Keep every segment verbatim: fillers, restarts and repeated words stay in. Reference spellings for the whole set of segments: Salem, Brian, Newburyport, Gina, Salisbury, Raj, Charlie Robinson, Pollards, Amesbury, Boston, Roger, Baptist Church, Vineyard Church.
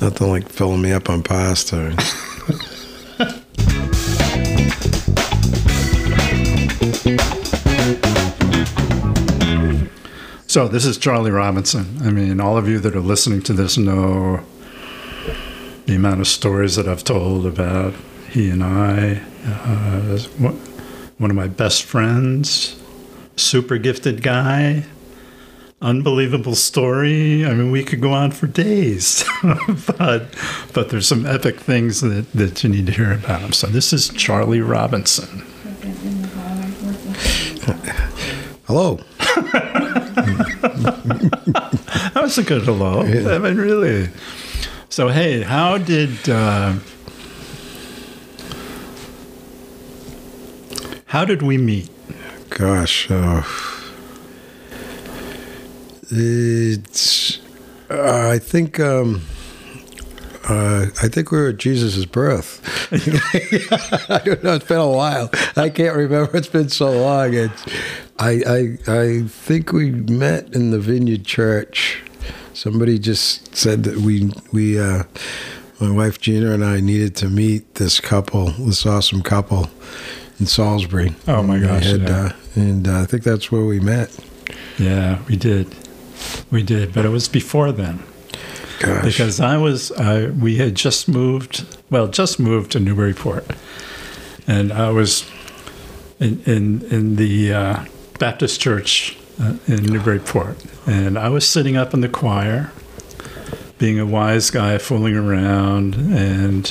Nothing like filling me up on pasta. So this is Charlie Robinson. I mean, all of you that are listening to this know the amount of stories that I've told about he and I. Uh, one of my best friends, super gifted guy, unbelievable story. I mean, we could go on for days, but but there's some epic things that, that you need to hear about him. So this is Charlie Robinson. Hello. That was a good hello. Yeah. I mean, really. So, hey, how did uh, how did we meet? Gosh, uh, it's, uh, I think um, uh, I think we were at Jesus' birth. I don't know. It's been a while. I can't remember. It's been so long. It's, I, I I think we met in the Vineyard Church. Somebody just said that we we uh, my wife Gina and I needed to meet this couple, this awesome couple in Salisbury. Oh my gosh! Had, yeah. uh, and uh, I think that's where we met. Yeah, we did, we did, but it was before then. Gosh. Because I was, I, we had just moved, well, just moved to Newburyport, and I was in in, in the uh, Baptist Church. Uh, in Newburyport, and I was sitting up in the choir, being a wise guy, fooling around, and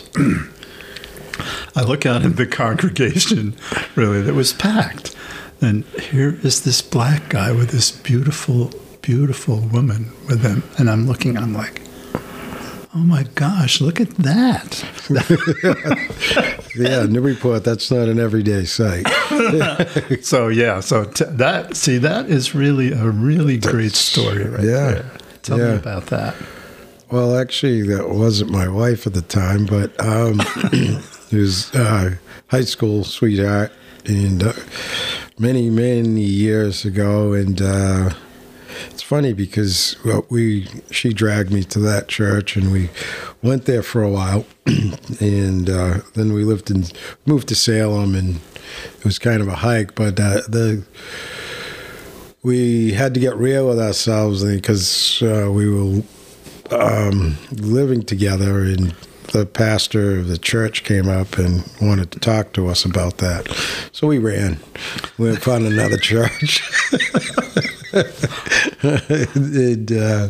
I look out at the congregation, really, that was packed, and here is this black guy with this beautiful, beautiful woman with him, and I'm looking, I'm like, oh my gosh, look at that. Yeah, Newburyport, that's not an everyday sight. So, yeah, so t- that, see, that is really a really that's, great story right yeah, there. Tell yeah. me about that. Well, actually, that wasn't my wife at the time, but um, it was a uh, high school sweetheart and uh, many, many years ago, and uh, it's funny because well, we she dragged me to that church, and we went there for a while, and uh, then we lived in moved to Salem, and it was kind of a hike. But uh, the we had to get real with ourselves because uh, we were um, living together, and the pastor of the church came up and wanted to talk to us about that. So we ran. We found another church. And, uh,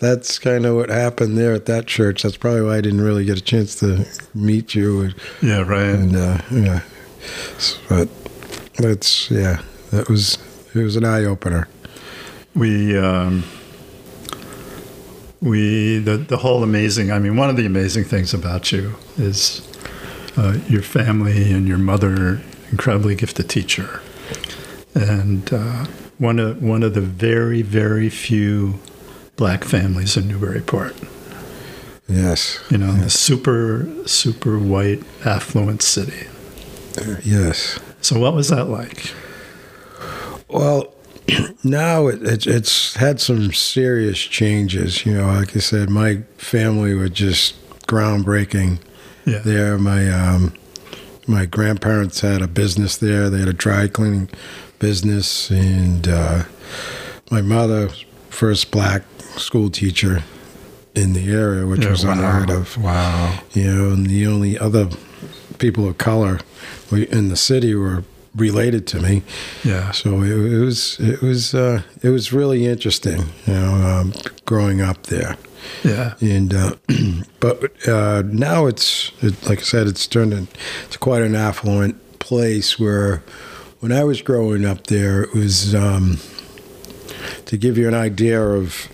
that's kind of what happened there at that church. That's probably why I didn't really get a chance to meet you. And, yeah, right. And uh, yeah, but that's yeah. That was it was an eye opener. We um, we the the whole amazing. I mean, one of the amazing things about you is uh, your family and your mother, incredibly gifted teacher, and. Uh, One of one of the very, very few black families in Newburyport. Yes. You know, yes. The super, super white, affluent city. Yes. So what was that like? Well, now it, it, it's had some serious changes. You know, like I said, my family were just groundbreaking yeah. there. My, um, my grandparents had a business there. They had a dry cleaning business, and uh, my mother, first black school teacher in the area, which yeah, was wow. unheard of. Wow. You know, and the only other people of color in the city were related to me. Yeah. So it, it was, it was, uh, it was really interesting, you know, um, growing up there. Yeah. And, uh, but uh, now it's, it, like I said, it's turned into it's quite an affluent place where, when I was growing up there, it was, um, to give you an idea of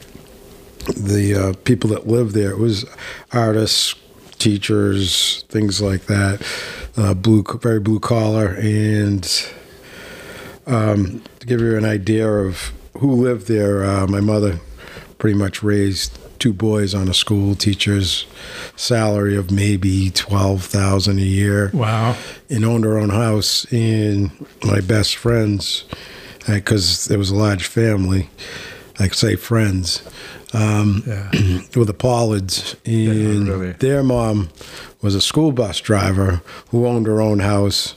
the uh, people that lived there, it was artists, teachers, things like that, uh, blue, very blue collar. And um, to give you an idea of who lived there, uh, my mother pretty much raised two boys on a school teacher's salary of maybe twelve thousand dollars a year. Wow. And owned her own house. And my best friends, because uh, there was a large family, I could say friends, um, yeah. with the Pollards, and yeah, really. Their mom was a school bus driver who owned her own house.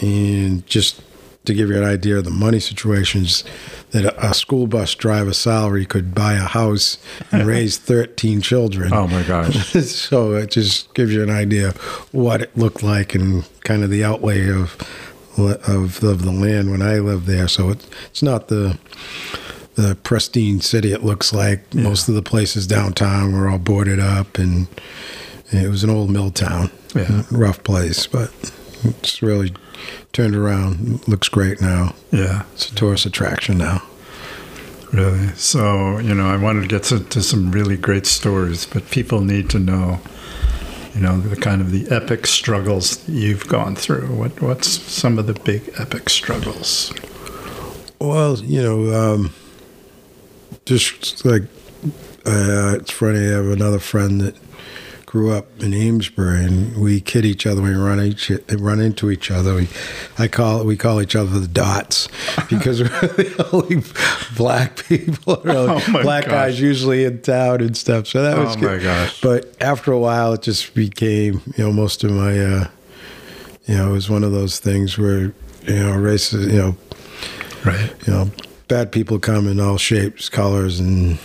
And just to give you an idea of the money situations, that a school bus driver's salary could buy a house and raise thirteen children. Oh, my gosh. So it just gives you an idea of what it looked like and kind of the outlay of of, of the land when I lived there. So it, it's not the the pristine city it looks like. Yeah. Most of the places downtown were all boarded up, and it was an old mill town. Yeah. Rough place, but it's really turned around. Looks great now. Yeah. It's a tourist attraction now. Really. So, you know, I wanted to get to, to some really great stories, but people need to know, you know, the kind of the epic struggles you've gone through. What What's some of the big epic struggles? Well, you know, um, just like uh, it's funny, I have another friend that grew up in Amesbury, and we kid each other when we run, each, run into each other. We, I call we call each other the dots, because we're the only black people, oh black gosh. guys usually in town and stuff. So that was oh good. My gosh. But after a while, it just became, you know, most of my, uh, you know, it was one of those things where, you know, races, you know, right, you know, bad people come in all shapes, colors, and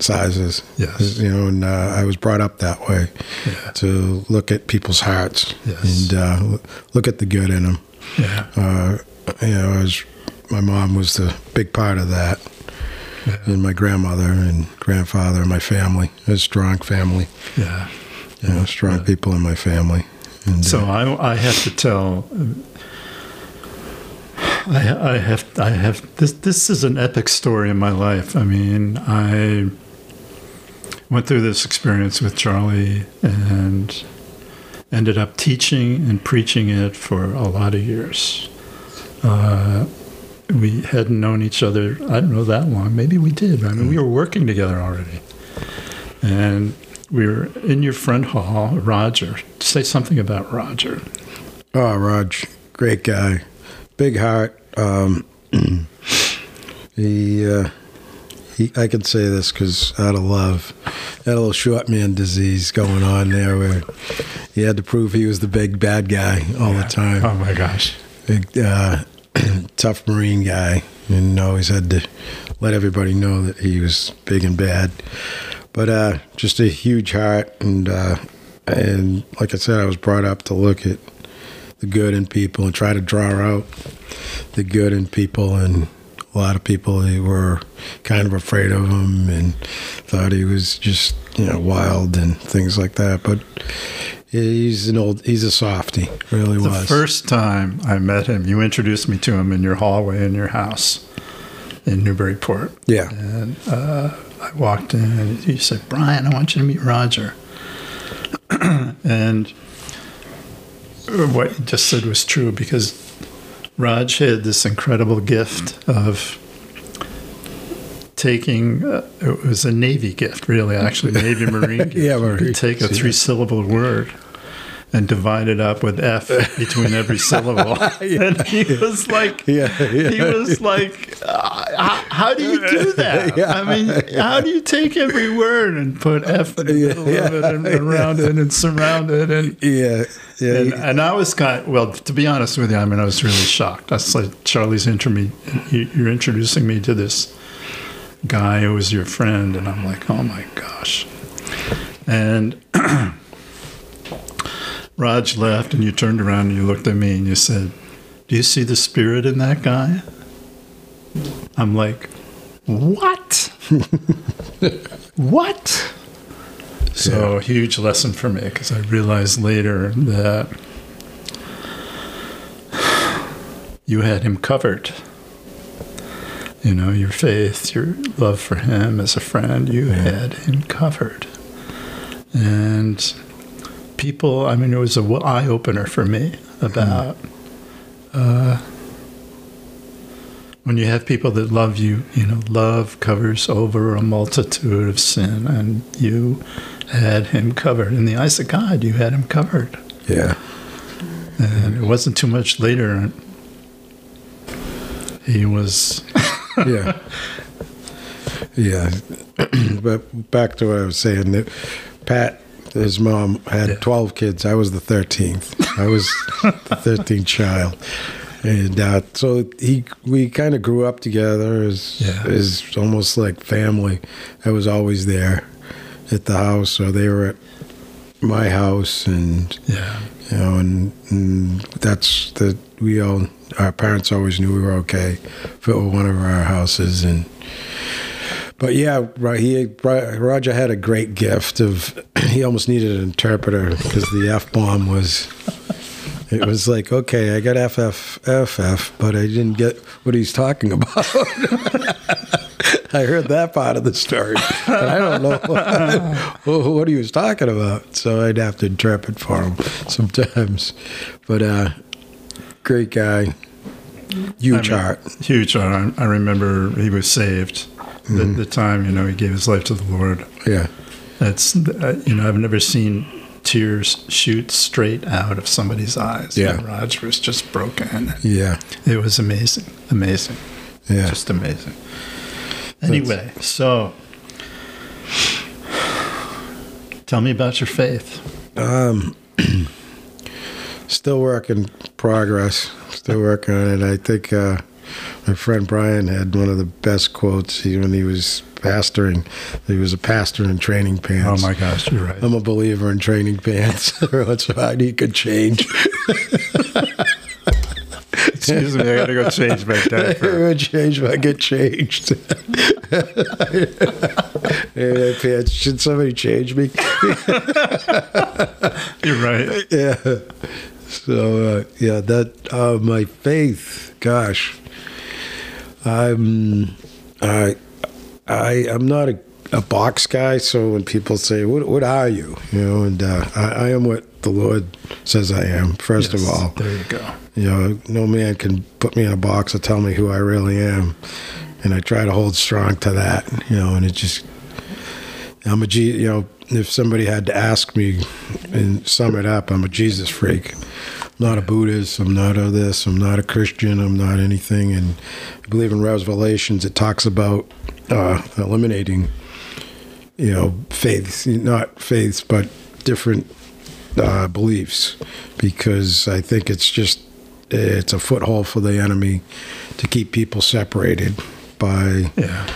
sizes, yes, you know, and uh, I was brought up that way, yeah. to look at people's hearts, yes. and uh, look at the good in them. Yeah, uh, you know, I was, my mom was the big part of that, yeah. and my grandmother and grandfather and my family. It was a strong family. Yeah, yeah. You know, strong yeah. people in my family. And, so uh, I, I have to tell. I, I have, I have. This, this is an epic story in my life. I mean, I went through this experience with Charlie and ended up teaching and preaching it for a lot of years. Uh, we hadn't known each other, I don't know, that long. Maybe we did. I mean, we were working together already. And we were in your front hall, Roger. Say something about Roger. Oh, Raj, great guy. Big heart. Um, he, uh, he, I can say this because out of love, had a little short man disease going on there where he had to prove he was the big bad guy all yeah. the time. Oh my gosh. Big, uh, tough Marine guy, and always had to let everybody know that he was big and bad. But uh, just a huge heart, and uh, and like I said, I was brought up to look at the good in people and try to draw out the good in people. And a lot of people, they were kind of afraid of him and thought he was just, you know, wild and things like that. But he's an old, he's a softie, really was. The first time I met him, you introduced me to him in your hallway in your house in Newburyport. Yeah. And uh, I walked in and he said, "Brian, I want you to meet Roger." And what you just said was true, because Raj had this incredible gift of taking, uh, it was a Navy gift, really, actually, Navy Marine gift. Yeah, Marine. You could take a three-syllable word and divide it up with F between every syllable. Yeah. And he was like, yeah, yeah, he was like, uh, how do you do that? Yeah, I mean, yeah. how do you take every word and put F in the middle yeah, of it and around yeah. it and surround it? And yeah, yeah. And, yeah. and I was kind of, well, to be honest with you, I mean, I was really shocked. I was like, Charlie's intro me, you're introducing me to this guy who was your friend. And I'm like, oh my gosh. And Raj left, and you turned around and you looked at me and you said, "Do you see the spirit in that guy?" I'm like, "What? What?" Yeah. So, huge lesson for me, because I realized later that you had him covered. You know, your faith, your love for him as a friend, you yeah. had him covered. And people, I mean, it was an eye-opener for me about uh, when you have people that love you, you know, love covers over a multitude of sin, and you had him covered. In the eyes of God, you had him covered. Yeah. And it wasn't too much later, he was... yeah. Yeah, but back to what I was saying, that Pat, his mom, had yeah. twelve kids. I was the thirteenth. I was the thirteenth child. And uh, so he, we kind of grew up together as, yeah. as almost like family. I was always there at the house, or they were at my house, and yeah. you know, and, and that's the we all our parents always knew we were okay if it were one of our houses. And but yeah, he Roger had a great gift of he almost needed an interpreter because the F bomb was. It was like, okay, I got F F F F, but I didn't get what he's talking about. I heard that part of the story, but I don't know what, what he was talking about. So I'd have to interpret for him sometimes. But uh, great guy, huge I mean, heart. Huge heart. I remember he was saved. Mm-hmm. The, the time, you know, he gave his life to the Lord. Yeah. That's, you know, I've never seen tears shoot straight out of somebody's eyes. Yeah. And Raj was just broken. Yeah. It was amazing. Amazing. Yeah. Just amazing. Anyway, That's... so tell me about your faith. Um, still work in progress. Still working on it. I think uh, my friend Brian had one of the best quotes he, when he was pastoring. He was a pastor in training pants. Oh my gosh, you're right. I'm a believer in training pants. That's how he could change. Excuse me, I gotta go change my diaper. I change, I get changed. Hey, my pants, should somebody change me? You're right. Yeah. So, uh, yeah, that, uh, my faith, gosh, I'm, I, I, I'm not a, a box guy, so when people say, what, what are you? You know, and uh, I, I am what the Lord says I am, first yes, of all. There you go. You know, no man can put me in a box or tell me who I really am, and I try to hold strong to that, you know, and it just, I'm a, you know, if somebody had to ask me and sum it up, I'm a Jesus freak. I'm not a Buddhist. I'm not a this. I'm not a Christian. I'm not anything. And I believe in Revelations, it talks about Uh, eliminating, you know, faiths, not faiths, but different uh, beliefs, because I think it's just, it's a foothold for the enemy to keep people separated by, yeah.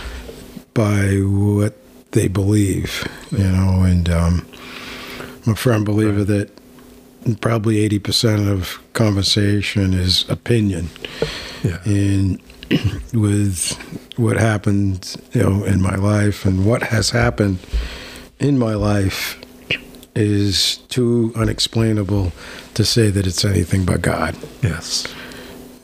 by what they believe, you know, and um, I'm a firm believer right. that probably eighty percent of conversation is opinion. Yeah. And with what happened, you know, in my life, and what has happened in my life is too unexplainable to say that it's anything but God. Yes.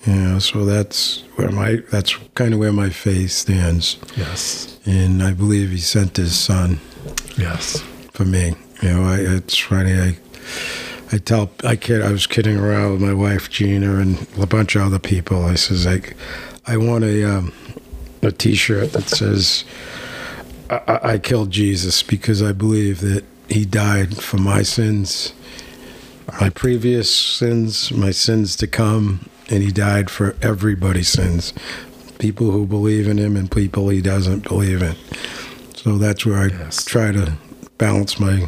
You know, so that's where my, that's kind of where my faith stands. Yes. And I believe he sent his son. Yes. For me. You know, I, it's funny, I, I tell, I kid, I was kidding around with my wife, Gina, and a bunch of other people. I says, like, I want a um, a T-shirt that says I-, "I killed Jesus" because I believe that He died for my sins, my previous sins, my sins to come, and He died for everybody's sins, people who believe in Him and people He doesn't believe in. So that's where I yes. try to balance my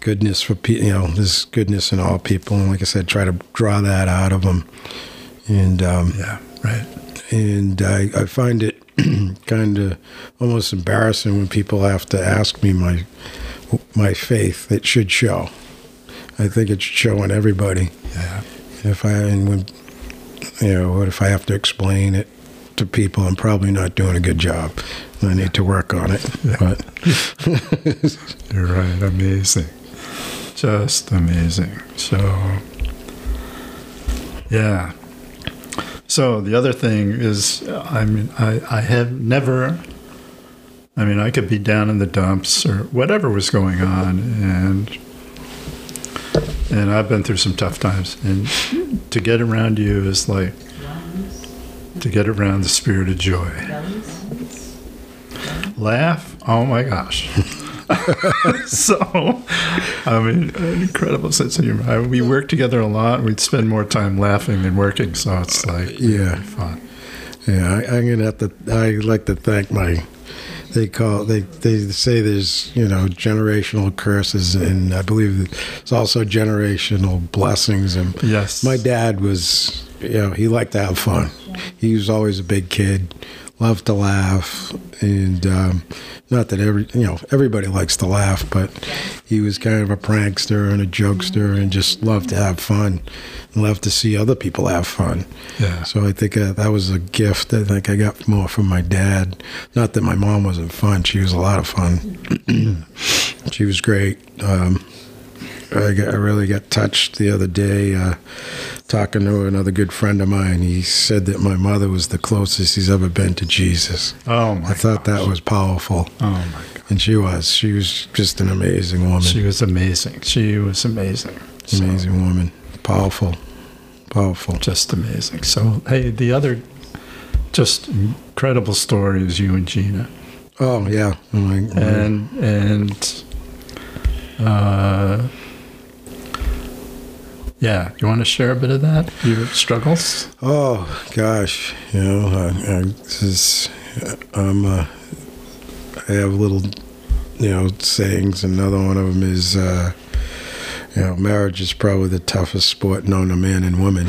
goodness for pe- you know, this goodness in all people, and like I said, try to draw that out of them, and um, yeah. Right. And I, I find it kind of almost embarrassing when people have to ask me my my faith. It should show. I think it should show in everybody. Yeah. If I and when, you know, what if I have to explain it to people? I'm probably not doing a good job. I need to work on it. But you're right. Amazing. Just amazing. So, yeah. So the other thing is, I mean, I, I have never, I mean, I could be down in the dumps or whatever was going on, and and I've been through some tough times, and to get around you is like, to get around the spirit of joy. Laugh, oh my gosh. So, I mean, an incredible sense of humor. We worked together a lot. We'd spend more time laughing than working, so it's like yeah, fun. Yeah, I, I'm gonna have to. I like to thank my they call they they say there's, you know, generational curses, and I believe it's also generational blessings. And yes, my dad was, you know, he liked to have fun. He was always a big kid, loved to laugh, and um, not that every you know everybody likes to laugh, but he was kind of a prankster and a jokester, and just loved to have fun, and loved to see other people have fun. Yeah. So I think uh, that was a gift. I think I got more from my dad. Not that my mom wasn't fun; she was a lot of fun. She was great. Um, I, got, I really got touched the other day uh, talking to another good friend of mine. He said that my mother was the closest he's ever been to Jesus. Oh, my I thought gosh. That was powerful. Oh, my God. And she was. She was just an amazing woman. She was amazing. She was amazing. So, amazing woman. Powerful. Powerful. Just amazing. So, hey, the other just incredible story is you and Gina. Oh, yeah. Oh, my God. And, and, uh... yeah, you want to share a bit of that? Your struggles? Oh gosh, you know, I, I just I'm uh, I have little, you know, sayings. Another one of them is, uh, you know, marriage is probably the toughest sport known to man and woman,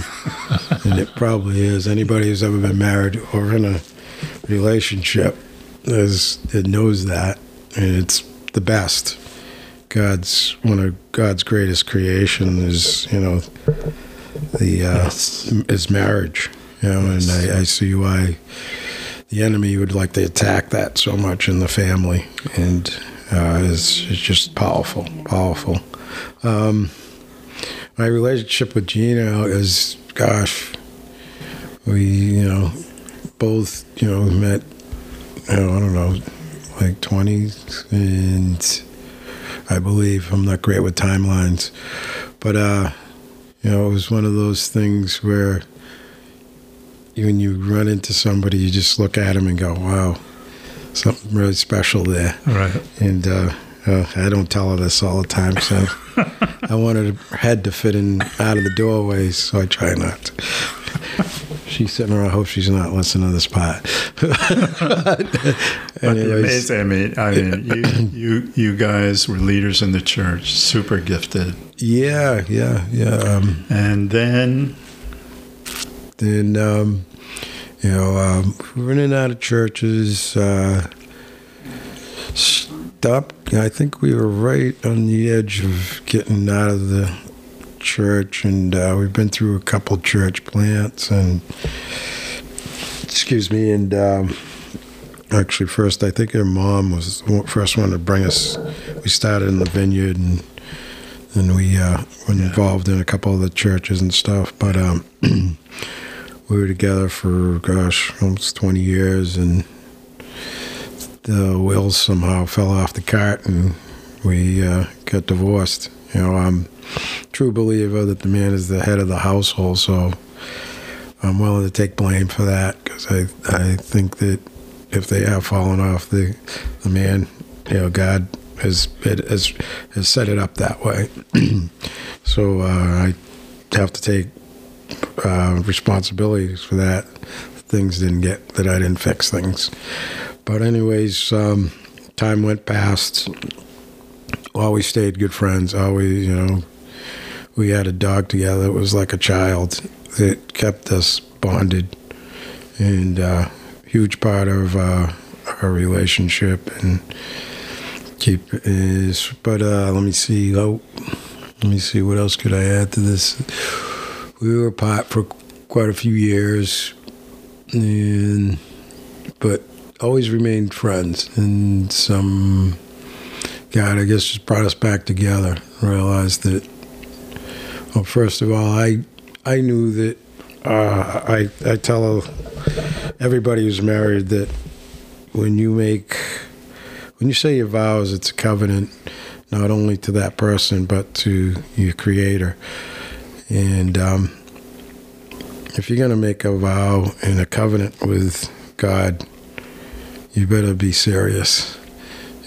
and it probably is. Anybody who's ever been married or in a relationship is it knows that, and it's the best. God's one of God's greatest creation is, you know, the uh, yes. is marriage, you know, yes. And I, I see why the enemy would like to attack that so much in the family, and uh, it's, it's just powerful, powerful. Um, my relationship with Gina is, gosh, we, you know, both, you know, met, you know, I don't know, like twenties and. I believe. I'm not great with timelines. But, uh, you know, it was one of those things where when you run into somebody, you just look at them and go, wow, something really special there. Right. And uh, uh, I don't tell her this all the time, so I wanted her head to fit in out of the doorway, so I try not to. She's sitting around. I hope she's not listening to this pod. Anyways. I mean, I mean, you, you, you guys were leaders in the church, super gifted. Yeah, yeah, yeah. Um, and then, then um, you know, um, we were in and out of churches. Uh, stopped. I think we were right on the edge of getting out of the church, and uh, we've been through a couple church plants, and excuse me, and um, actually first I think her mom was the first one to bring us. We started in the Vineyard, and and we uh, were involved in a couple of the churches and stuff, but um, we were together for gosh almost twenty years, and the wheels somehow fell off the cart, and we uh, got divorced. You know, I'm a true believer that the man is the head of the household, so I'm willing to take blame for that, because I, I think that if they have fallen off, the the man, you know, God has it has, has set it up that way. So uh, I have to take uh, responsibilities for that. Things didn't get, that I didn't fix things. But anyways, um, time went past. Always stayed good friends. Always, you know, we had a dog together. It was like a child that kept us bonded, and uh, huge part of uh, our relationship. And keep is, but uh, let me see. Oh, let me see. What else could I add to this? We were apart for quite a few years, and but always remained friends. And some. God, I guess, just brought us back together. Realized that, well, first of all, I I knew that uh, I I tell everybody who's married that when you make when you say your vows, it's a covenant not only to that person but to your Creator. And um, if you're gonna make a vow and a covenant with God, you better be serious.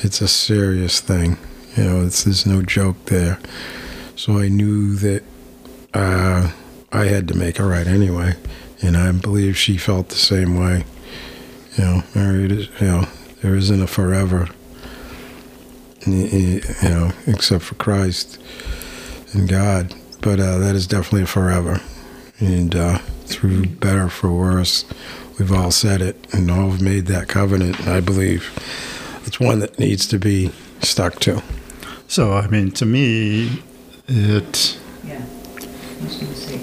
It's a serious thing. You know, it's, there's no joke there. So I knew that uh, I had to make it right anyway. And I believe she felt the same way. You know, married, you know, There isn't a forever, you know, except for Christ and God. But uh, that is definitely a forever. And uh, through better for worse, we've all said it, and all have made that covenant, I believe. It's one that needs to be stuck to. So, I mean, to me, it... Yeah. I was going to say,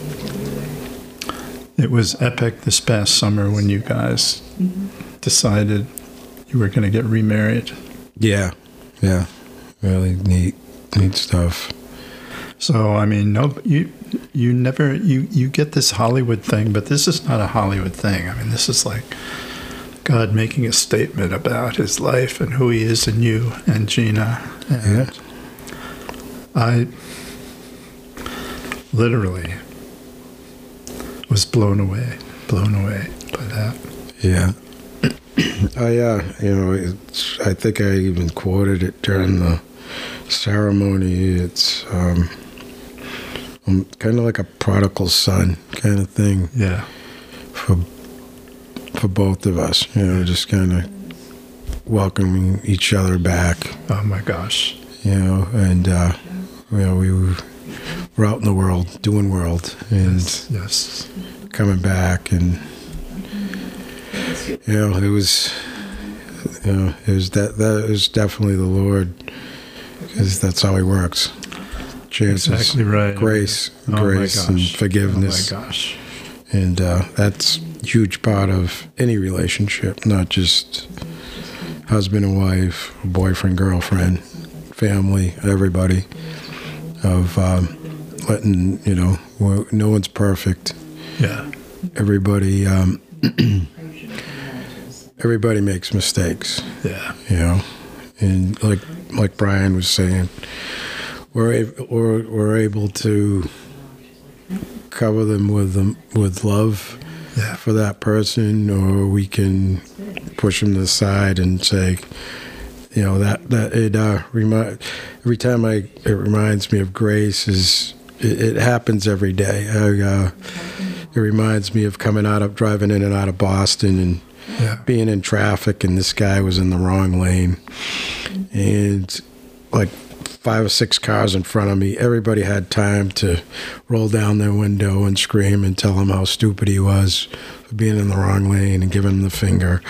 it was epic this past summer when you guys mm-hmm. decided you were going to get remarried. Yeah, yeah, really neat, neat stuff. So I mean, no, you, you never, you, you get this Hollywood thing, but this is not a Hollywood thing. I mean, this is like God making a statement about His life and who He is in you and Gina. And yeah. I literally. was blown away, blown away by that. Yeah. I, uh, you know, it's, I think I even quoted it during the ceremony. It's um, kind of like a prodigal son kind of thing. Yeah. For for both of us, you know, just kind of welcoming each other back. Oh my gosh. You know, and uh, you know, we were. We're out in the world, doing world, and yes, yes. coming back, and you know, it was, you know, it was that that is definitely the Lord, because that's how He works. Chances, exactly right. Grace, oh grace, and forgiveness. Oh my gosh! And uh, that's a huge part of any relationship, not just husband and wife, boyfriend, girlfriend, family, everybody. Of um, letting, you know, no one's perfect. Yeah. Everybody, um, everybody makes mistakes. Yeah. You know, and like like Brian was saying, we're we're we're able to cover them with them with love yeah. for that person, or we can push them to the side and say. You know that that it uh, remind every time I it reminds me of grace is it, it happens every day. I, uh, it reminds me of coming out of driving in and out of Boston and yeah. being in traffic, and this guy was in the wrong lane, and like five or six cars in front of me. Everybody had time to roll down their window and scream and tell him how stupid he was for being in the wrong lane and give him the finger.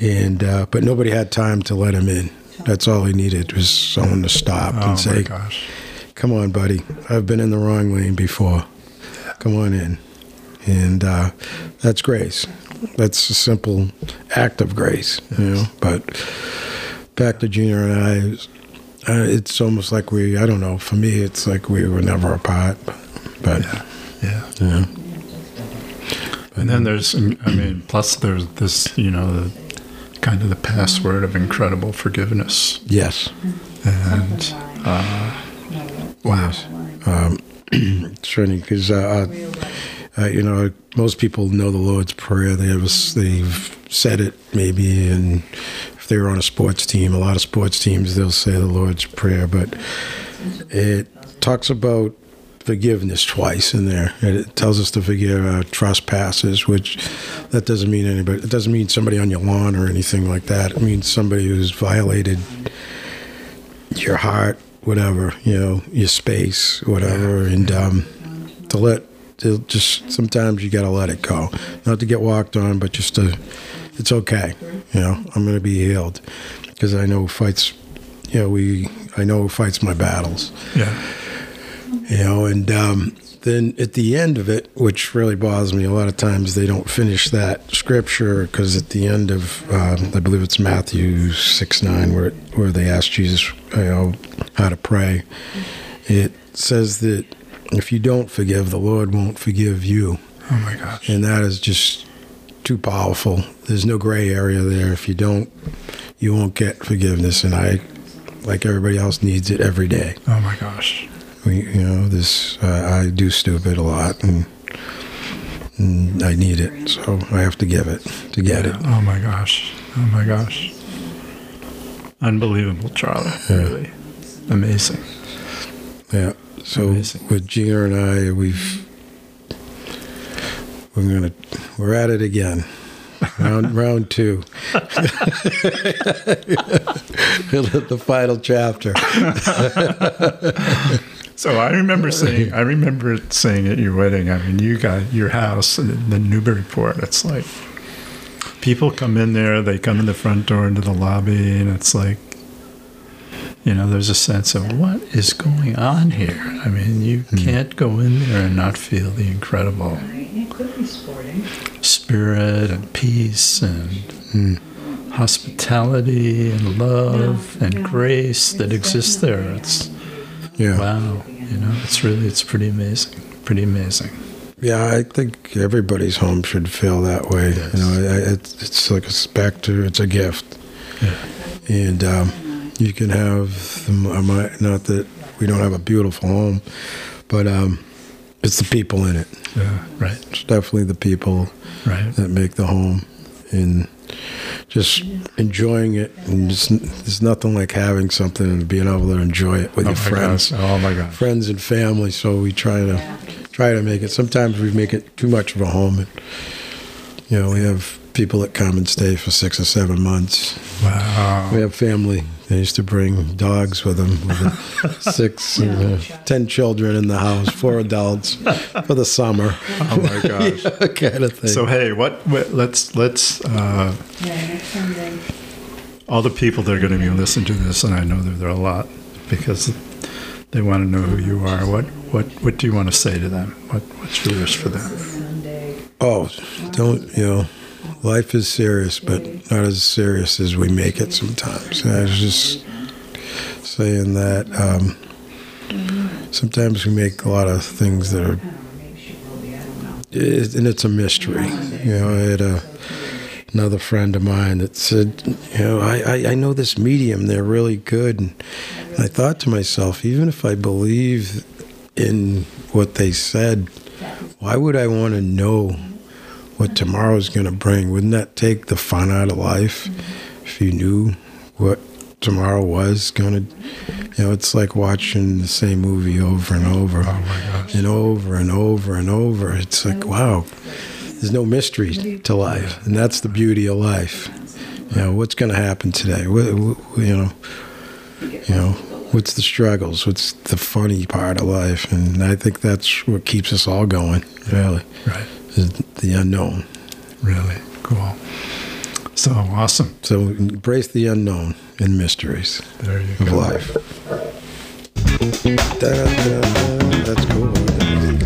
And uh, but nobody had time to let him in. That's all he needed was someone to stop oh and say, gosh. "Come on, buddy. I've been in the wrong lane before. Come on in." And uh, that's grace. That's a simple act of grace, you know. But back to Junior and I, uh, it's almost like we—I don't know. For me, it's like we were never apart. But yeah, yeah. You know. And then there's—I mean, plus there's this, you know. The, kind of the password of incredible forgiveness. Yes. And, uh, wow. Um, it's funny because, uh, uh, you know, most people know the Lord's Prayer. They have a, they've said it maybe, and if they were on a sports team, a lot of sports teams, they'll say the Lord's Prayer. But it talks about forgiveness twice in there. It tells us to forgive our trespasses, which that doesn't mean anybody. It doesn't mean somebody on your lawn or anything like that. It means somebody who's violated your heart, whatever, you know, your space, whatever. And um, to let, to just sometimes you got to let it go. Not to get walked on, but just to, it's okay. You know, I'm going to be healed because I know fights, you know, we, I know fights my battles. Yeah. You know, and um, then at the end of it, which really bothers me, a lot of times they don't finish that scripture because at the end of, um, I believe it's Matthew six, nine, where, where they ask Jesus, you know, how to pray. It says that if you don't forgive, the Lord won't forgive you. Oh, my gosh. And that is just too powerful. There's no gray area there. If you don't, you won't get forgiveness. And I, like everybody else, needs it every day. Oh, my gosh. We, you know, this, uh, I do stupid a lot, and, and I need it, so I have to give it to get yeah. it. Oh, my gosh. Oh, my gosh. Unbelievable, Charlie. Yeah. Really. Amazing. Yeah. So Amazing. With Gina and I, we've, we're going to, we're at it again. round round two. The final chapter. So I remember seeing, I remember seeing at your wedding, I mean, you got your house in the Newburyport. It's like people come in there, they come in the front door into the lobby, and it's like, you know, there's a sense of what is going on here. I mean, you mm. can't go in there and not feel the incredible spirit and peace and mm. hospitality and love no, and no. grace that exists there. It's yeah. wow, you know, it's really, it's pretty amazing, pretty amazing. Yeah, I think everybody's home should feel that way. Yes. You know, it's, it's like a specter, it's a gift. Yeah. And um, you can have, the, not that we don't have a beautiful home, but um, it's the people in it. Yeah, right. It's definitely the people right. that make the home. And just enjoying it, and just, there's nothing like having something and being able to enjoy it with oh your friends. Gosh. Oh my God! Friends and family. So we try to try to make it. Sometimes we make it too much of a home, and you know we have people that come and stay for six or seven months. Wow! We have family. They used to bring dogs with them, with the six, yeah. and, uh, ten children in the house, four adults for the summer. Oh my gosh, yeah, kind of thing. So hey, what? what let's let's. Uh, all the people that are going to be listening to this, and I know that there are a lot, because they want to know who you are. What what what do you want to say to them? What what's your wish for them? Oh, don't you know. Life is serious, but not as serious as we make it sometimes. And I was just saying that um, sometimes we make a lot of things that are, it, and it's a mystery. You know, I had a, another friend of mine that said, you know, I, I, I know this medium, they're really good. And I thought to myself, even if I believe in what they said, why would I want to know what tomorrow's going to bring? Wouldn't that take the fun out of life mm-hmm. if you knew what tomorrow was going to... You know, it's like watching the same movie over and over. Oh my gosh. And over and over and over. It's like, wow, there's no mystery to life. And that's the beauty of life. You know, what's going to happen today? What, what, you know, you know, what's the struggles? What's the funny part of life? And I think that's what keeps us all going, really. Yeah, right. The unknown. Really cool. So awesome. So embrace the unknown and mysteries there you of go. Life. Da, da, da. That's cool.